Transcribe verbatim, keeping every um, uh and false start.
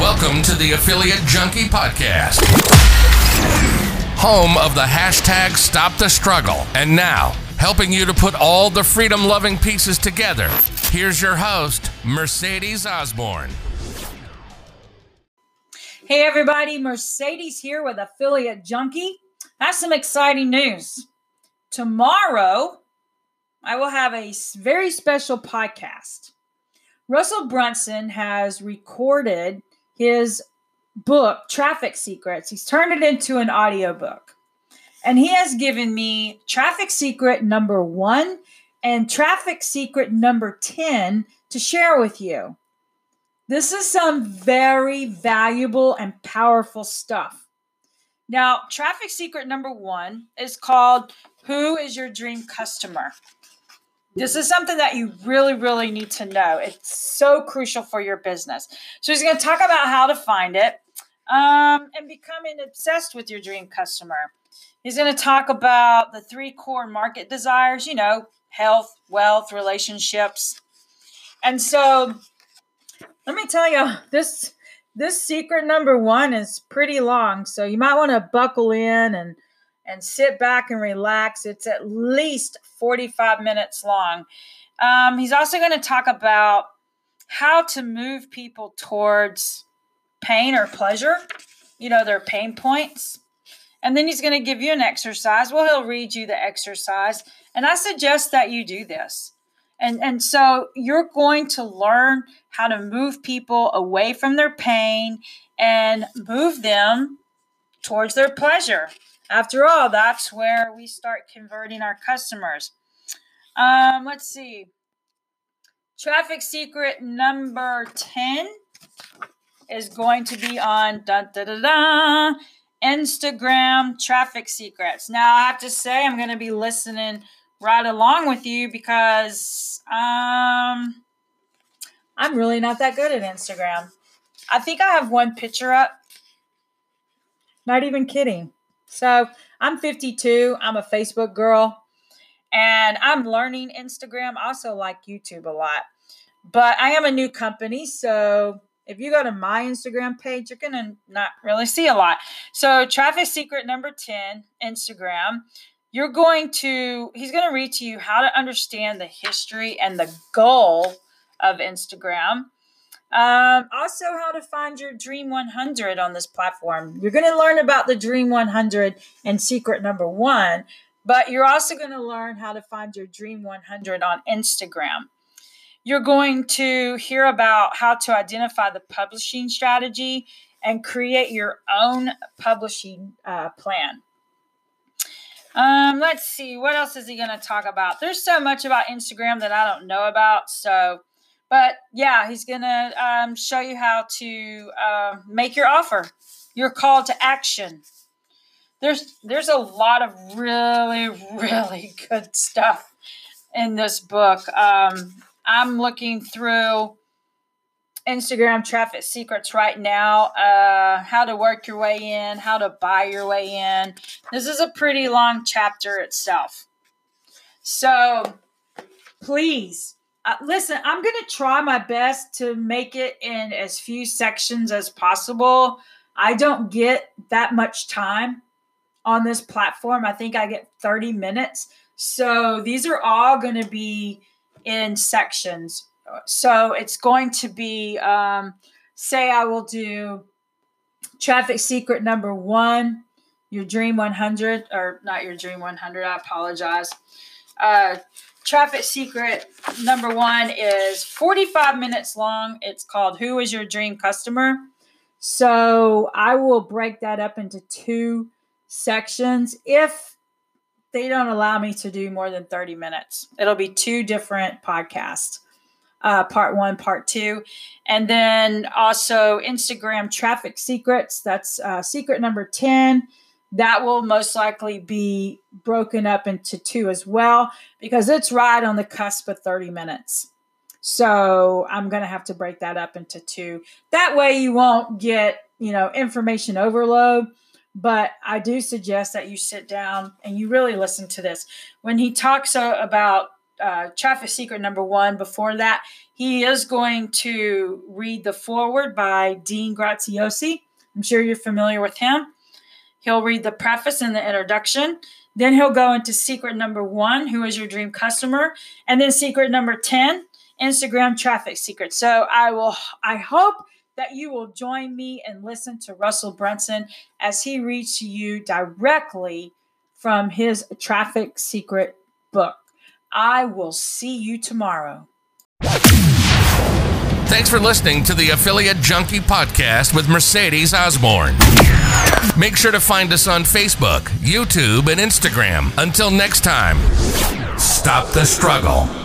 Welcome to the Affiliate Junkie Podcast, home of the hashtag Stop the Struggle. And now, helping you to put all the freedom-loving pieces together, here's your host, Mercedes Osborne. Hey everybody, Mercedes here with Affiliate Junkie. That's some exciting news. Tomorrow, I will have a very special podcast. Russell Brunson has recorded his book, Traffic Secrets. He's turned it into an audiobook. And he has given me Traffic Secret number one and Traffic Secret number ten to share with you. This is some very valuable and powerful stuff. Now, Traffic Secret number one is called Who is Your Dream Customer? This is something that you really, really need to know. It's so crucial for your business. So he's going to talk about how to find it um, and becoming obsessed with your dream customer. He's going to talk about the three core market desires, you know, health, wealth, relationships. And so let me tell you, this, this secret number one is pretty long. So you might want to buckle in and and sit back and relax. It's at least forty-five minutes long. Um, he's also going to talk about how to move people towards pain or pleasure, you know, their pain points. And then he's going to give you an exercise. Well, he'll read you the exercise. And I suggest that you do this. And, and so you're going to learn how to move people away from their pain and move them towards their pleasure. After all, that's where we start converting our customers. Um, let's see. Traffic secret number ten is going to be on dun, dun, dun, dun, Instagram traffic secrets. Now, I have to say I'm going to be listening right along with you because um, I'm really not that good at Instagram. I think I have one picture up. Not even kidding. So I'm fifty-two. I'm a Facebook girl and I'm learning Instagram. I also like YouTube a lot, but I am a new company. So if you go to my Instagram page, you're going to not really see a lot. So traffic secret number ten, Instagram, you're going to, he's going to read to you how to understand the history and the goal of Instagram. Um, also, how to find your Dream one hundred on this platform. You're going to learn about the Dream one hundred and secret number one, but you're also going to learn how to find your Dream one hundred on Instagram. You're going to hear about how to identify the publishing strategy and create your own publishing uh, plan. Um, let's see. What else is he going to talk about? There's so much about Instagram that I don't know about, so... But yeah, he's going to um, show you how to uh, make your offer, your call to action. There's there's a lot of really, really good stuff in this book. Um, I'm looking through Instagram traffic secrets right now, uh, how to work your way in, how to buy your way in. This is a pretty long chapter itself. So please. Uh, listen, I'm going to try my best to make it in as few sections as possible. I don't get that much time on this platform. I think I get thirty minutes. So these are all going to be in sections. So it's going to be, um, say I will do traffic secret number one, your dream one hundred, or not your dream one hundred, I apologize. Uh, Traffic secret number one is forty-five minutes long. It's called Who is Your Dream Customer? So I will break that up into two sections. If they don't allow me to do more than thirty minutes, it'll be two different podcasts, uh, part one, part two. And then also Instagram traffic secrets. That's uh, secret number ten. That will most likely be broken up into two as well because it's right on the cusp of thirty minutes. So I'm going to have to break that up into two. That way you won't get, you know, information overload, but I do suggest that you sit down and you really listen to this. When he talks about uh, Traffic Secret number one. Before that, he is going to read the foreword by Dean Graziosi. I'm sure you're familiar with him. He'll read the preface and the introduction. Then he'll go into secret number one, who is your dream customer? And then secret number ten, Instagram traffic secrets. So I will, I hope that you will join me and listen to Russell Brunson as he reads to you directly from his Traffic Secret book. I will see you tomorrow. Thanks for listening to the Affiliate Junkie Podcast with Mercedes Osborne. Make sure to find us on Facebook, YouTube, and Instagram. Until next time, stop the struggle.